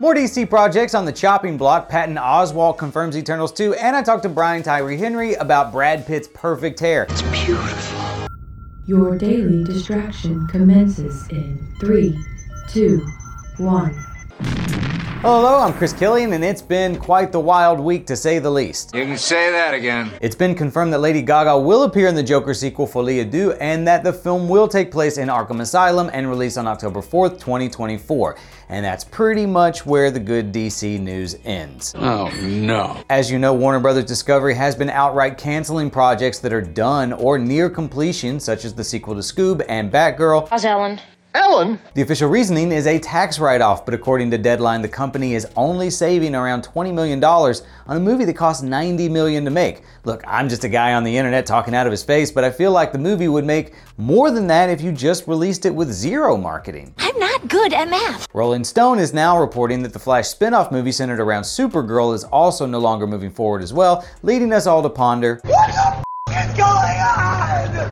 More DC projects on the chopping block. Patton Oswalt confirms Eternals 2, and I talked to Brian Tyree Henry about Brad Pitt's perfect hair. It's beautiful. Your daily distraction commences in 3, 2, 1. Hello, I'm Chris Killian, and it's been quite the wild week, to say the least. You can say that again. It's been confirmed that Lady Gaga will appear in the Joker sequel, Folie à Deux, and that the film will take place in Arkham Asylum and release on October 4th, 2024. And that's pretty much where the good DC news ends. Oh, no. As you know, Warner Bros. Discovery has been outright canceling projects that are done or near completion, such as the sequel to Scoob and Batgirl. How's Ellen? Ellen? The official reasoning is a tax write-off, but according to Deadline, the company is only saving around $20 million on a movie that costs $90 million to make. Look, I'm just a guy on the internet talking out of his face, but I feel like the movie would make more than that if you just released it with zero marketing. I'm not good at math. Rolling Stone is now reporting that the Flash spin-off movie centered around Supergirl is also no longer moving forward as well, leading us all to ponder, what the f*** is going on?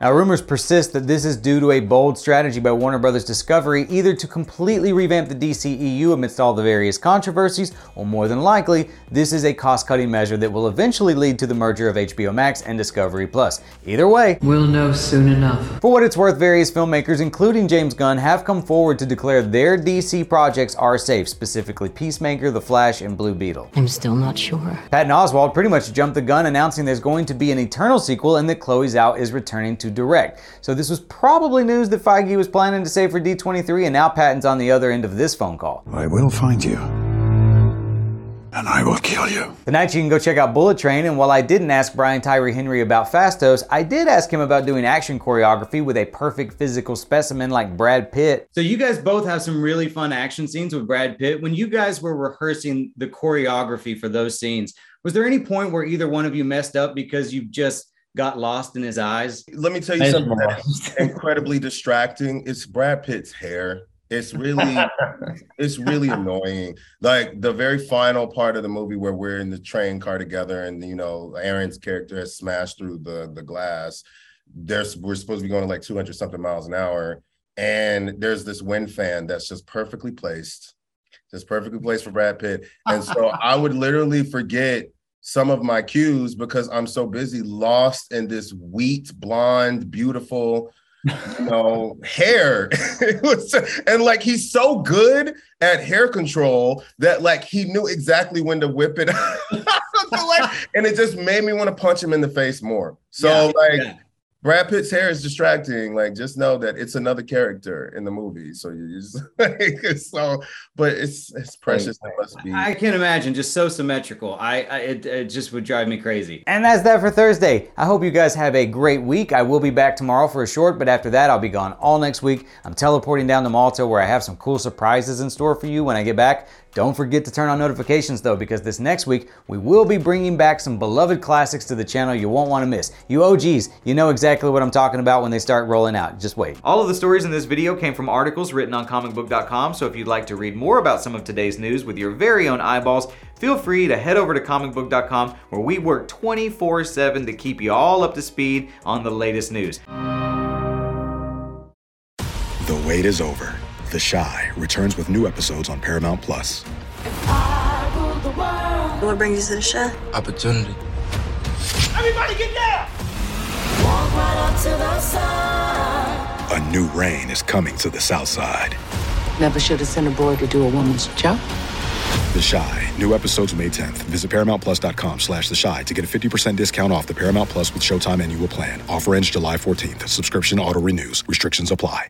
Now, rumors persist that this is due to a bold strategy by Warner Bros. Discovery, either to completely revamp the DCEU amidst all the various controversies, or more than likely, this is a cost-cutting measure that will eventually lead to the merger of HBO Max and Discovery Plus. Either way, we'll know soon enough. For what it's worth, various filmmakers, including James Gunn, have come forward to declare their DC projects are safe, specifically Peacemaker, The Flash, and Blue Beetle. I'm still not sure. Patton Oswalt pretty much jumped the gun, announcing there's going to be an Eternal sequel and that Chloe Zhao is returning to direct. So this was probably news that Feige was planning to save for D23, and now Patton's on the other end of this phone call. I will find you. And I will kill you. Tonight you can go check out Bullet Train, and while I didn't ask Brian Tyree Henry about Fastos, I did ask him about doing action choreography with a perfect physical specimen like Brad Pitt. So you guys both have some really fun action scenes with Brad Pitt. When you guys were rehearsing the choreography for those scenes, was there any point where either one of you messed up because you just got lost in his eyes? Let me tell you something that's incredibly distracting. It's Brad Pitt's hair. It's really, it's really annoying. Like the very final part of the movie where we're in the train car together and, you know, Aaron's character has smashed through the glass. We're supposed to be going to like 200 something miles an hour. And there's this wind fan that's just perfectly placed. Just perfectly placed for Brad Pitt. And so I would literally forget some of my cues because I'm so busy lost in this wheat, blonde, beautiful, you know, hair. And like, he's so good at hair control that like, he knew exactly when to whip it. And it just made me want to punch him in the face more. So Brad Pitt's hair is distracting. Like, just know that it's another character in the movie. So you just but it's precious. It must be. I can't imagine, just so symmetrical. It just would drive me crazy. And that's that for Thursday. I hope you guys have a great week. I will be back tomorrow for a short, but after that, I'll be gone all next week. I'm teleporting down to Malta where I have some cool surprises in store for you when I get back. Don't forget to turn on notifications though, because this next week, we will be bringing back some beloved classics to the channel you won't want to miss. You OGs, you know exactly what I'm talking about when they start rolling out. Just wait. All of the stories in this video came from articles written on comicbook.com, so if you'd like to read more about some of today's news with your very own eyeballs, feel free to head over to comicbook.com where we work 24/7 to keep you all up to speed on the latest news. The wait is over. The Chi returns with new episodes on Paramount Plus. What brings you to the Chi? Opportunity. Everybody get down! Walk right up to the side. A new rain is coming to the South Side. Never should have sent a boy to do a woman's job. The Chi. New episodes May 10th. Visit ParamountPlus.com/The Chi to get a 50% discount off the Paramount Plus with Showtime annual plan. Offer ends July 14th. Subscription auto renews. Restrictions apply.